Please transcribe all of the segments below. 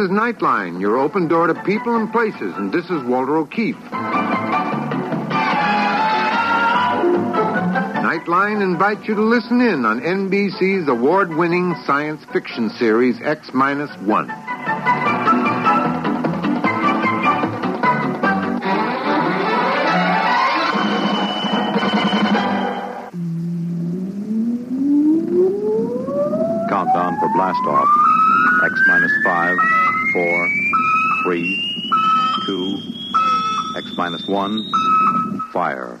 is Nightline, your open door to people and places, and this is Walter O'Keefe. Nightline invites you to listen in on NBC's award-winning science fiction series, X minus One. Countdown for blast-off. X minus 5, 4, 3, 2, X minus 1, fire.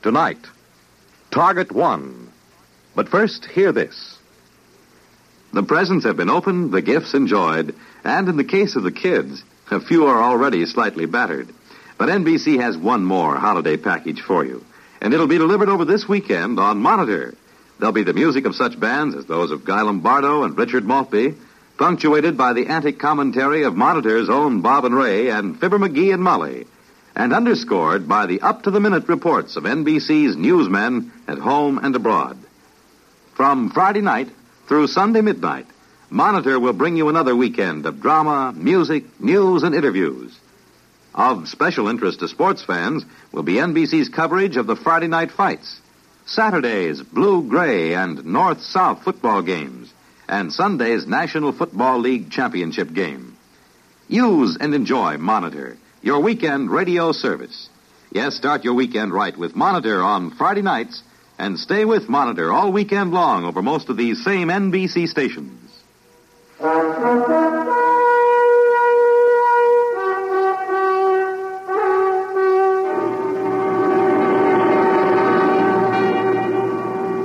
Tonight, Target One. But first, hear this. The presents have been opened, the gifts enjoyed, and in the case of the kids, a few are already slightly battered. But NBC has one more holiday package for you, and it'll be delivered over this weekend on Monitor. There'll be the music of such bands as those of Guy Lombardo and Richard Maltby, punctuated by the antic commentary of Monitor's own Bob and Ray and Fibber McGee and Molly, and underscored by the up-to-the-minute reports of NBC's newsmen at home and abroad. From Friday night through Sunday midnight, Monitor will bring you another weekend of drama, music, news, and interviews. Of special interest to sports fans will be NBC's coverage of the Friday night fights, Saturday's blue-gray and north-south football games, and Sunday's National Football League championship game. Use and enjoy Monitor, your weekend radio service. Yes, start your weekend right with Monitor on Friday nights and stay with Monitor all weekend long over most of these same NBC stations.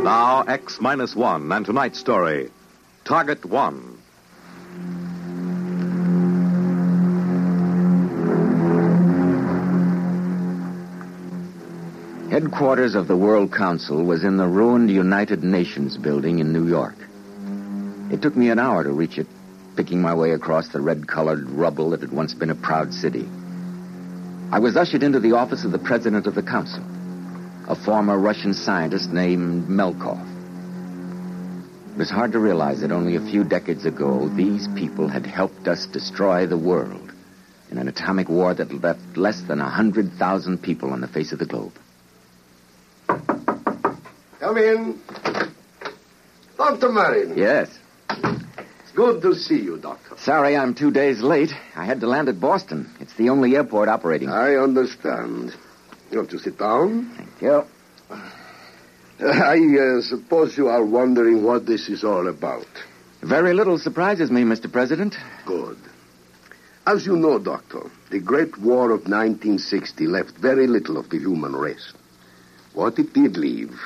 Now, X minus One and tonight's story, Target One. Headquarters of the World Council was in the ruined United Nations building in New York. It took me an hour to reach it, picking my way across the red-colored rubble that had once been a proud city. I was ushered into the office of the president of the council, a former Russian scientist named Melkov. It was hard to realize that only a few decades ago, these people had helped us destroy the world in an atomic war that left less than 100,000 people on the face of the globe. Come in. Dr. Marin. Yes. It's good to see you, Doctor. Sorry I'm 2 days late. I had to land at Boston. It's the only airport operating. I understand. You want to sit down? Thank you. I suppose you are wondering what this is all about. Very little surprises me, Mr. President. Good. As you know, Doctor, the Great War of 1960 left very little of the human race. What it did leave...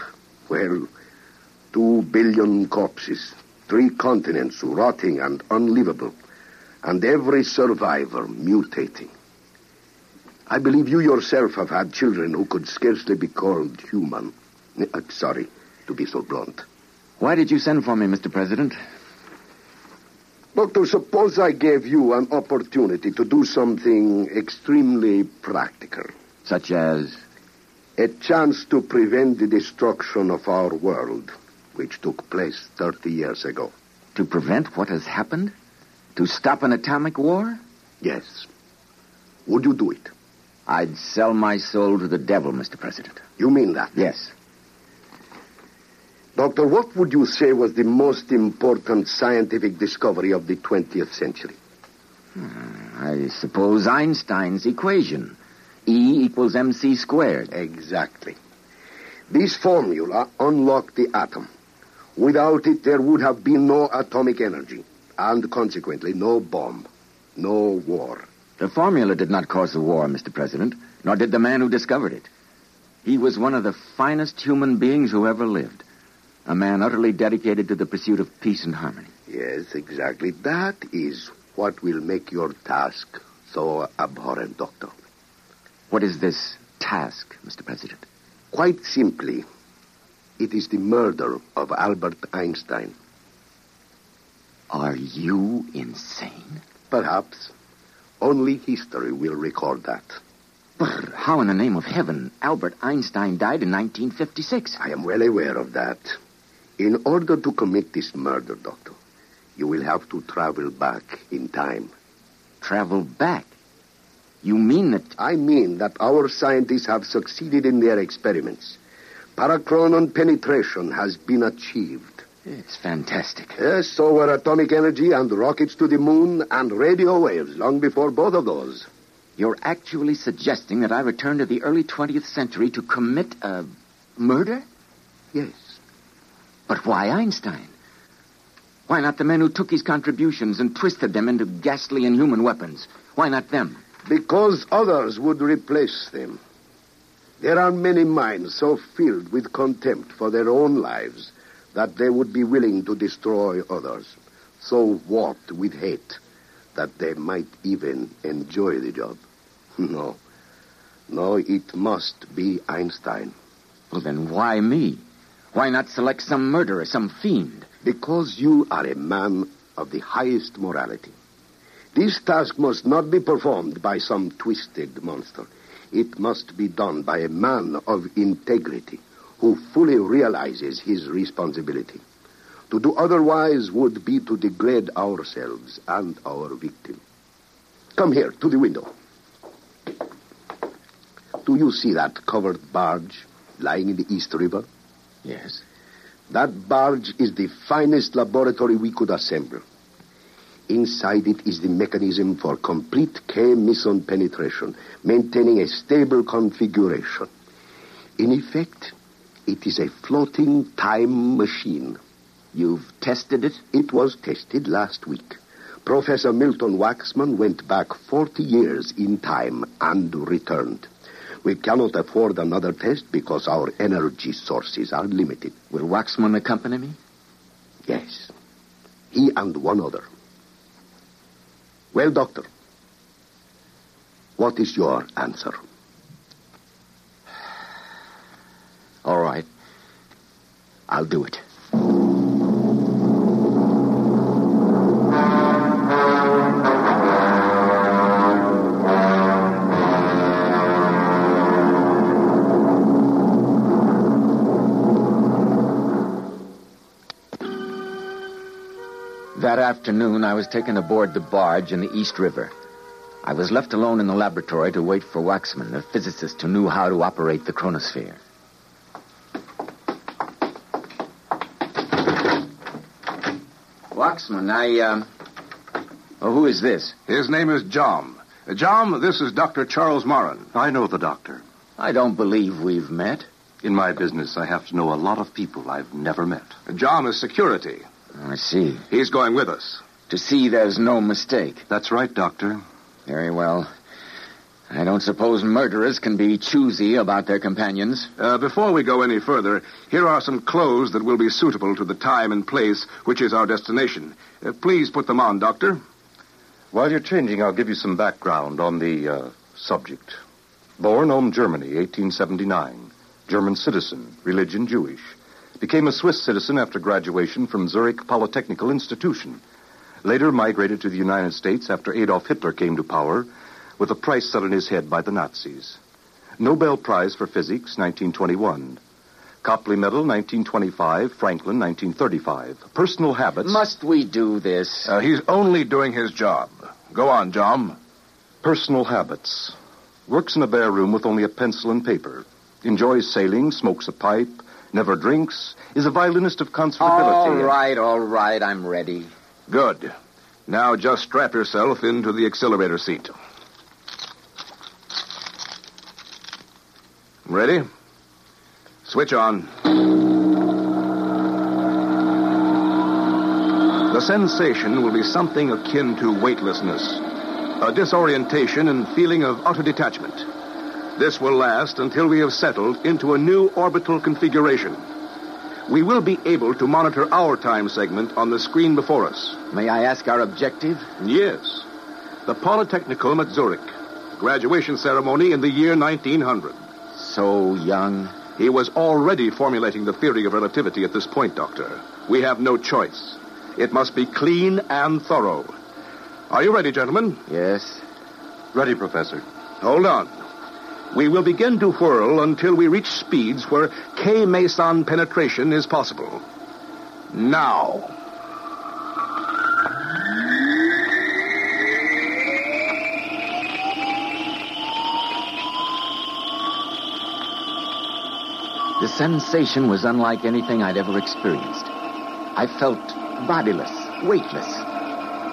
well, 2 billion corpses, 3 continents rotting and unlivable, and every survivor mutating. I believe you yourself have had children who could scarcely be called human. I'm sorry to be so blunt. Why did you send for me, Mr. President? Doctor, suppose I gave you an opportunity to do something extremely practical. Such as? A chance to prevent the destruction of our world, which took place 30 years ago. To prevent what has happened? To stop an atomic war? Yes. Would you do it? I'd sell my soul to the devil, Mr. President. You mean that? Yes. Doctor, what would you say was the most important scientific discovery of the 20th century? I suppose Einstein's equation. E equals mc squared. Exactly. This formula unlocked the atom. Without it, there would have been no atomic energy, and consequently no bomb, no war. The formula did not cause the war, Mr. President, nor did the man who discovered it. He was one of the finest human beings who ever lived. A man utterly dedicated to the pursuit of peace and harmony. Yes, exactly. That is what will make your task so abhorrent, Doctor. What is this task, Mr. President? Quite simply, it is the murder of Albert Einstein. Are you insane? Perhaps. Only history will record that. But how in the name of heaven? Albert Einstein died in 1956. I am well aware of that. In order to commit this murder, Doctor, you will have to travel back in time. Travel back? You mean that... I mean that our scientists have succeeded in their experiments. Paracronon penetration has been achieved. It's fantastic. Yes, so were atomic energy and rockets to the moon and radio waves long before both of those. You're actually suggesting that I return to the early 20th century to commit a murder? Yes. But why Einstein? Why not the men who took his contributions and twisted them into ghastly and human weapons? Why not them? Because others would replace them. There are many minds so filled with contempt for their own lives that they would be willing to destroy others, so warped with hate that they might even enjoy the job. No, it must be Einstein. Well, then why me? Why not select some murderer, some fiend? Because you are a man of the highest morality. This task must not be performed by some twisted monster. It must be done by a man of integrity who fully realizes his responsibility. To do otherwise would be to degrade ourselves and our victim. Come here, to the window. Do you see that covered barge lying in the East River? Yes. That barge is the finest laboratory we could assemble. Inside it is the mechanism for complete K-meson penetration, maintaining a stable configuration. In effect, it is a floating time machine. You've tested it? It was tested last week. Professor Milton Waxman went back 40 years in time and returned. We cannot afford another test because our energy sources are limited. Will Waxman accompany me? Yes. He and one other. Well, Doctor, what is your answer? All right. I'll do it. That afternoon, I was taken aboard the barge in the East River. I was left alone in the laboratory to wait for Waxman, the physicist who knew how to operate the chronosphere. Waxman, who is this? His name is John. John, this is Dr. Charles Moran. I know the doctor. I don't believe we've met. In my business, I have to know a lot of people I've never met. John is security. I see. He's going with us. To see there's no mistake. That's right, Doctor. Very well. I don't suppose murderers can be choosy about their companions. Before we go any further, here are some clothes that will be suitable to the time and place, which is our destination. Please put them on, Doctor. While you're changing, I'll give you some background on the subject. Born Ulm, Germany, 1879. German citizen, religion Jewish. Became a Swiss citizen after graduation from Zurich Polytechnic Institute. Later migrated to the United States after Adolf Hitler came to power, with a price set on his head by the Nazis. Nobel Prize for Physics, 1921. Copley Medal, 1925. Franklin, 1935. Personal habits... Must we do this? He's only doing his job. Go on, John. Personal habits. Works in a bare room with only a pencil and paper. Enjoys sailing, smokes a pipe... never drinks, is a violinist of considerability. All right, I'm ready. Good. Now just strap yourself into the accelerator seat. Ready? Switch on. The sensation will be something akin to weightlessness, a disorientation and feeling of utter detachment. This will last until we have settled into a new orbital configuration. We will be able to monitor our time segment on the screen before us. May I ask our objective? Yes. The Polytechnicum at Zurich. Graduation ceremony in the year 1900. So young. He was already formulating the theory of relativity at this point, Doctor. We have no choice. It must be clean and thorough. Are you ready, gentlemen? Yes. Ready, Professor. Hold on. We will begin to whirl until we reach speeds where K-meson penetration is possible. Now. The sensation was unlike anything I'd ever experienced. I felt bodiless, weightless.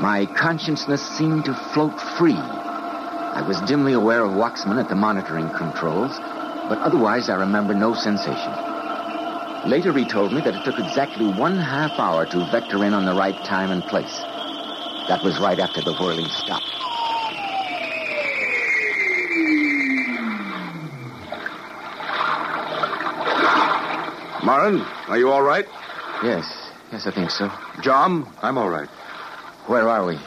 My consciousness seemed to float free. I was dimly aware of Waxman at the monitoring controls, but otherwise I remember no sensation. Later he told me that it took exactly 1/2 hour to vector in on the right time and place. That was right after the whirling stopped. Maren, are you all right? Yes, I think so. John, I'm all right. Where are we?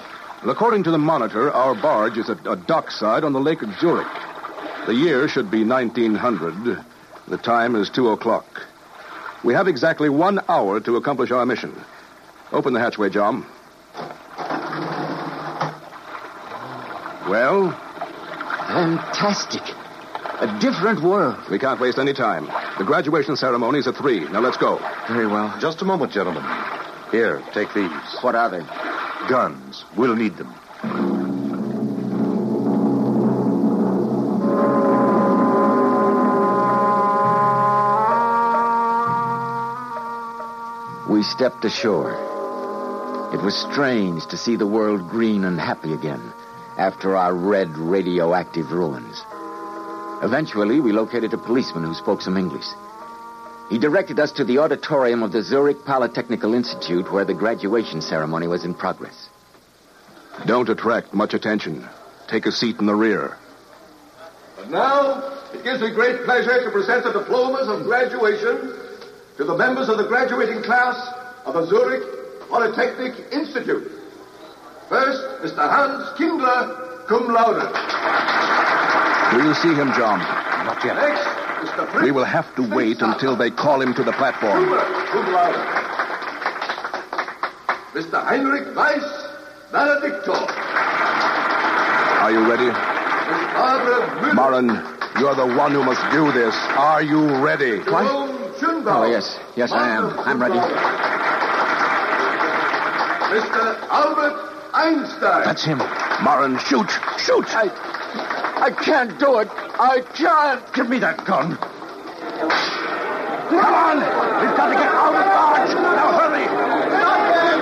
According to the monitor, our barge is at a dockside on the Lake of Zurich. The year should be 1900. The time is 2:00. We have exactly 1 hour to accomplish our mission. Open the hatchway, John. Well? Fantastic. A different world. We can't waste any time. The graduation ceremony is at 3:00. Now let's go. Very well. Just a moment, gentlemen. Here, take these. What are they? Guns. We'll need them. We stepped ashore. It was strange to see the world green and happy again after our red radioactive ruins. Eventually, we located a policeman who spoke some English. He directed us to the auditorium of the Zurich Polytechnic Institute where the graduation ceremony was in progress. Don't attract much attention. Take a seat in the rear. And now, it gives me great pleasure to present the diplomas of graduation to the members of the graduating class of the Zurich Polytechnic Institute. First, Mr. Hans Kindler, cum laude. Do you see him, John? Not yet. Next. We will have to wait until they call him to the platform. Mr. Heinrich Weiss, valedictor. Are you ready? Maren, you're the one who must do this. Are you ready? What? Oh, yes, I am. I'm ready. Mr. Albert Einstein. That's him. Maren, shoot. I can't do it. I can't. Give me that gun. Come on. We've got to get out of Dodge. Now hurry. Stop them.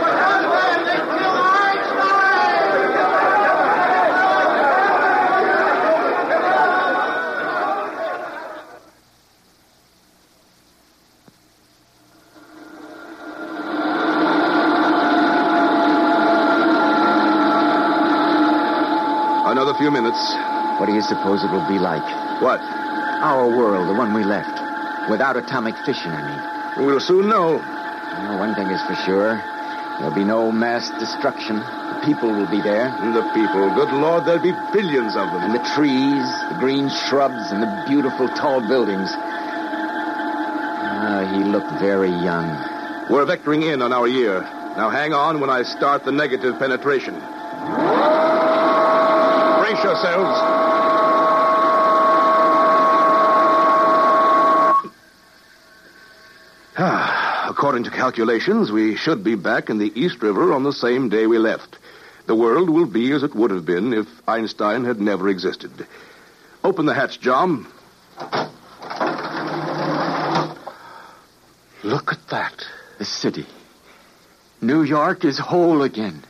They kill Einstein. Another few minutes. What do you suppose it will be like? What? Our world, the one we left. Without atomic fission, I mean. We'll soon know. Well, one thing is for sure. There'll be no mass destruction. The people will be there. The people. Good Lord, there'll be billions of them. And the trees, the green shrubs, and the beautiful tall buildings. He looked very young. We're vectoring in on our year. Now hang on when I start the negative penetration. Brace yourselves. According to calculations, we should be back in the East River on the same day we left. The world will be as it would have been if Einstein had never existed. Open the hatch, John. Look at that. The city. New York is whole again.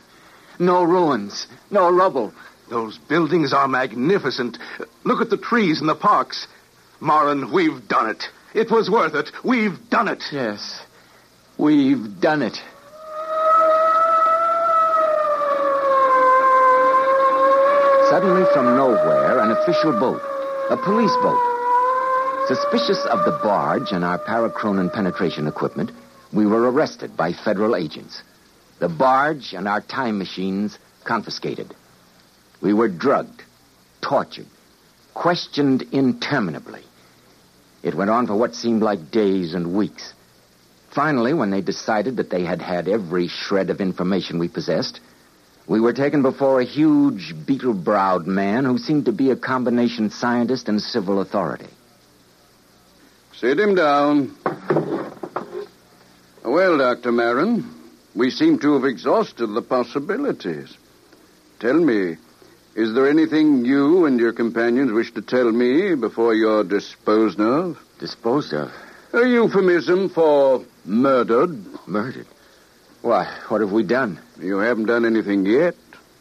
No ruins, no rubble. Those buildings are magnificent. Look at the trees in the parks. Moran, we've done it. It was worth it. We've done it. Yes, we've done it. Suddenly, from nowhere, an official boat, a police boat. Suspicious of the barge and our Paracronon penetration equipment, we were arrested by federal agents. The barge and our time machines confiscated. We were drugged, tortured, questioned interminably. It went on for what seemed like days and weeks. Finally, when they decided that they had had every shred of information we possessed, we were taken before a huge, beetle-browed man who seemed to be a combination scientist and civil authority. Sit him down. Well, Dr. Marin, we seem to have exhausted the possibilities. Tell me, is there anything you and your companions wish to tell me before you're disposed of? Disposed of? A euphemism for murdered. Murdered? Why, what have we done? You haven't done anything yet,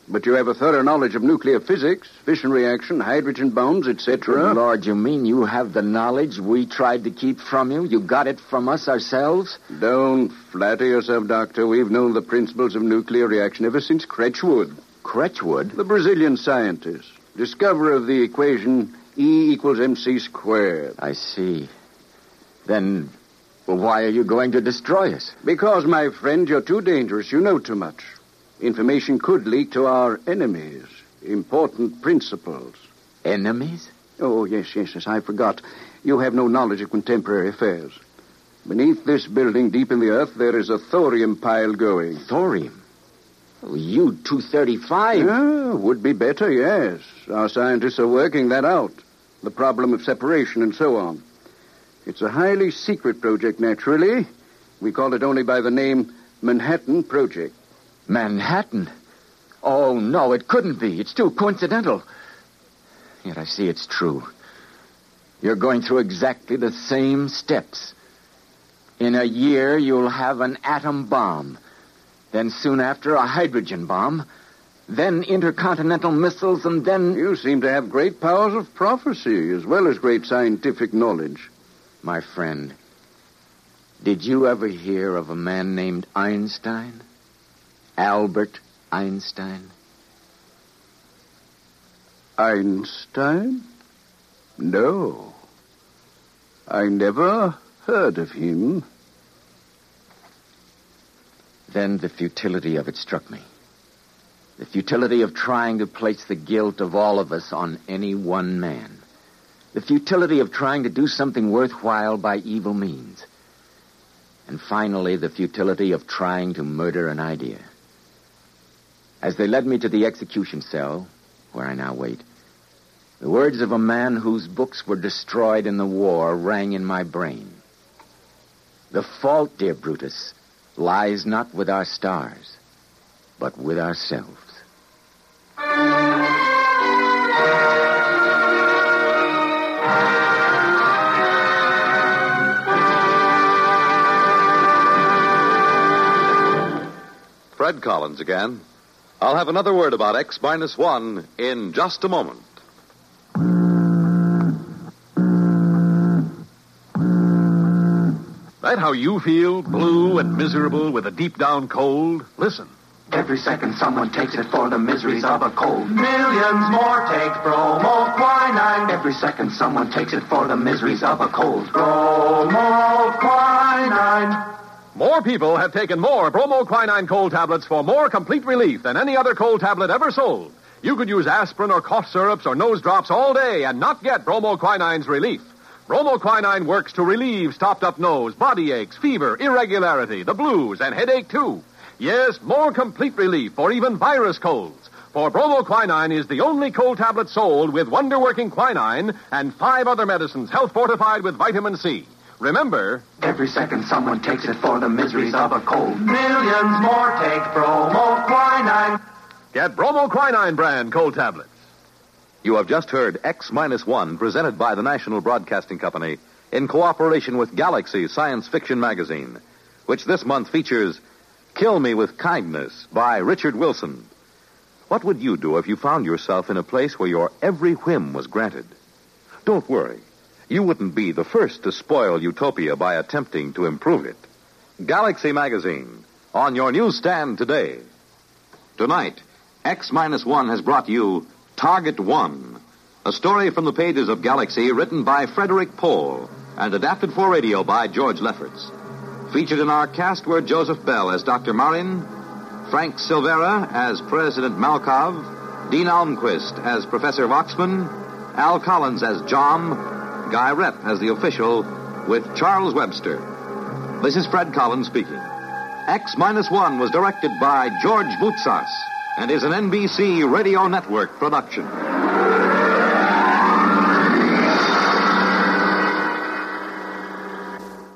but you have a thorough knowledge of nuclear physics, fission reaction, hydrogen bombs, etc. Lord, you mean you have the knowledge we tried to keep from you? You got it from us ourselves? Don't flatter yourself, Doctor. We've known the principles of nuclear reaction ever since Cretchwood. Cretchwood? The Brazilian scientist, discoverer of the equation E equals mc squared. I see. Then... well, why are you going to destroy us? Because, my friend, you're too dangerous. You know too much. Information could leak to our enemies. Important principles. Enemies? Oh, yes, I forgot. You have no knowledge of contemporary affairs. Beneath this building, deep in the earth, there is a thorium pile going. Thorium? Oh, U-235? Yeah, would be better, yes. Our scientists are working that out. The problem of separation and so on. It's a highly secret project, naturally. We call it only by the name Manhattan Project. Manhattan? Oh, no, it couldn't be. It's too coincidental. Yet I see it's true. You're going through exactly the same steps. In a year, you'll have an atom bomb. Then soon after, a hydrogen bomb. Then intercontinental missiles, and then... You seem to have great powers of prophecy, as well as great scientific knowledge. My friend, did you ever hear of a man named Einstein? Albert Einstein? Einstein? No. I never heard of him. Then the futility of it struck me. The futility of trying to place the guilt of all of us on any one man. The futility of trying to do something worthwhile by evil means. And finally, the futility of trying to murder an idea. As they led me to the execution cell, where I now wait, the words of a man whose books were destroyed in the war rang in my brain. The fault, dear Brutus, lies not with our stars, but with ourselves. Fred Collins again. I'll have another word about X minus one in just a moment. That how you feel, blue and miserable with a deep-down cold? Listen. Every second someone takes it for the miseries of a cold. Millions more take bromo quinine. Every second someone takes it for the miseries of a cold. Bromo quinine. More people have taken more bromoquinine cold tablets for more complete relief than any other cold tablet ever sold. You could use aspirin or cough syrups or nose drops all day and not get bromoquinine's relief. Bromoquinine works to relieve stopped-up nose, body aches, fever, irregularity, the blues, and headache, too. Yes, more complete relief for even virus colds. For bromoquinine is the only cold tablet sold with wonder-working quinine and 5 other medicines health-fortified with vitamin C. Remember, every second someone takes it for the miseries of a cold. Millions more take bromoquinine. Get bromoquinine brand cold tablets. You have just heard X minus one presented by the National Broadcasting Company in cooperation with Galaxy Science Fiction Magazine, which this month features Kill Me With Kindness by Richard Wilson. What would you do if you found yourself in a place where your every whim was granted? Don't worry. You wouldn't be the first to spoil utopia by attempting to improve it. Galaxy Magazine, on your newsstand today. Tonight, X minus One has brought you Target One, a story from the pages of Galaxy written by Frederick Pohl and adapted for radio by George Lefferts. Featured in our cast were Joseph Bell as Dr. Marin, Frank Silvera as President Melkov, Dean Almquist as Professor Waxman, Al Collins as John, Guy Repp as the official, with Charles Webster. This is Fred Collins speaking. X minus One was directed by George Butsas and is an NBC Radio Network production.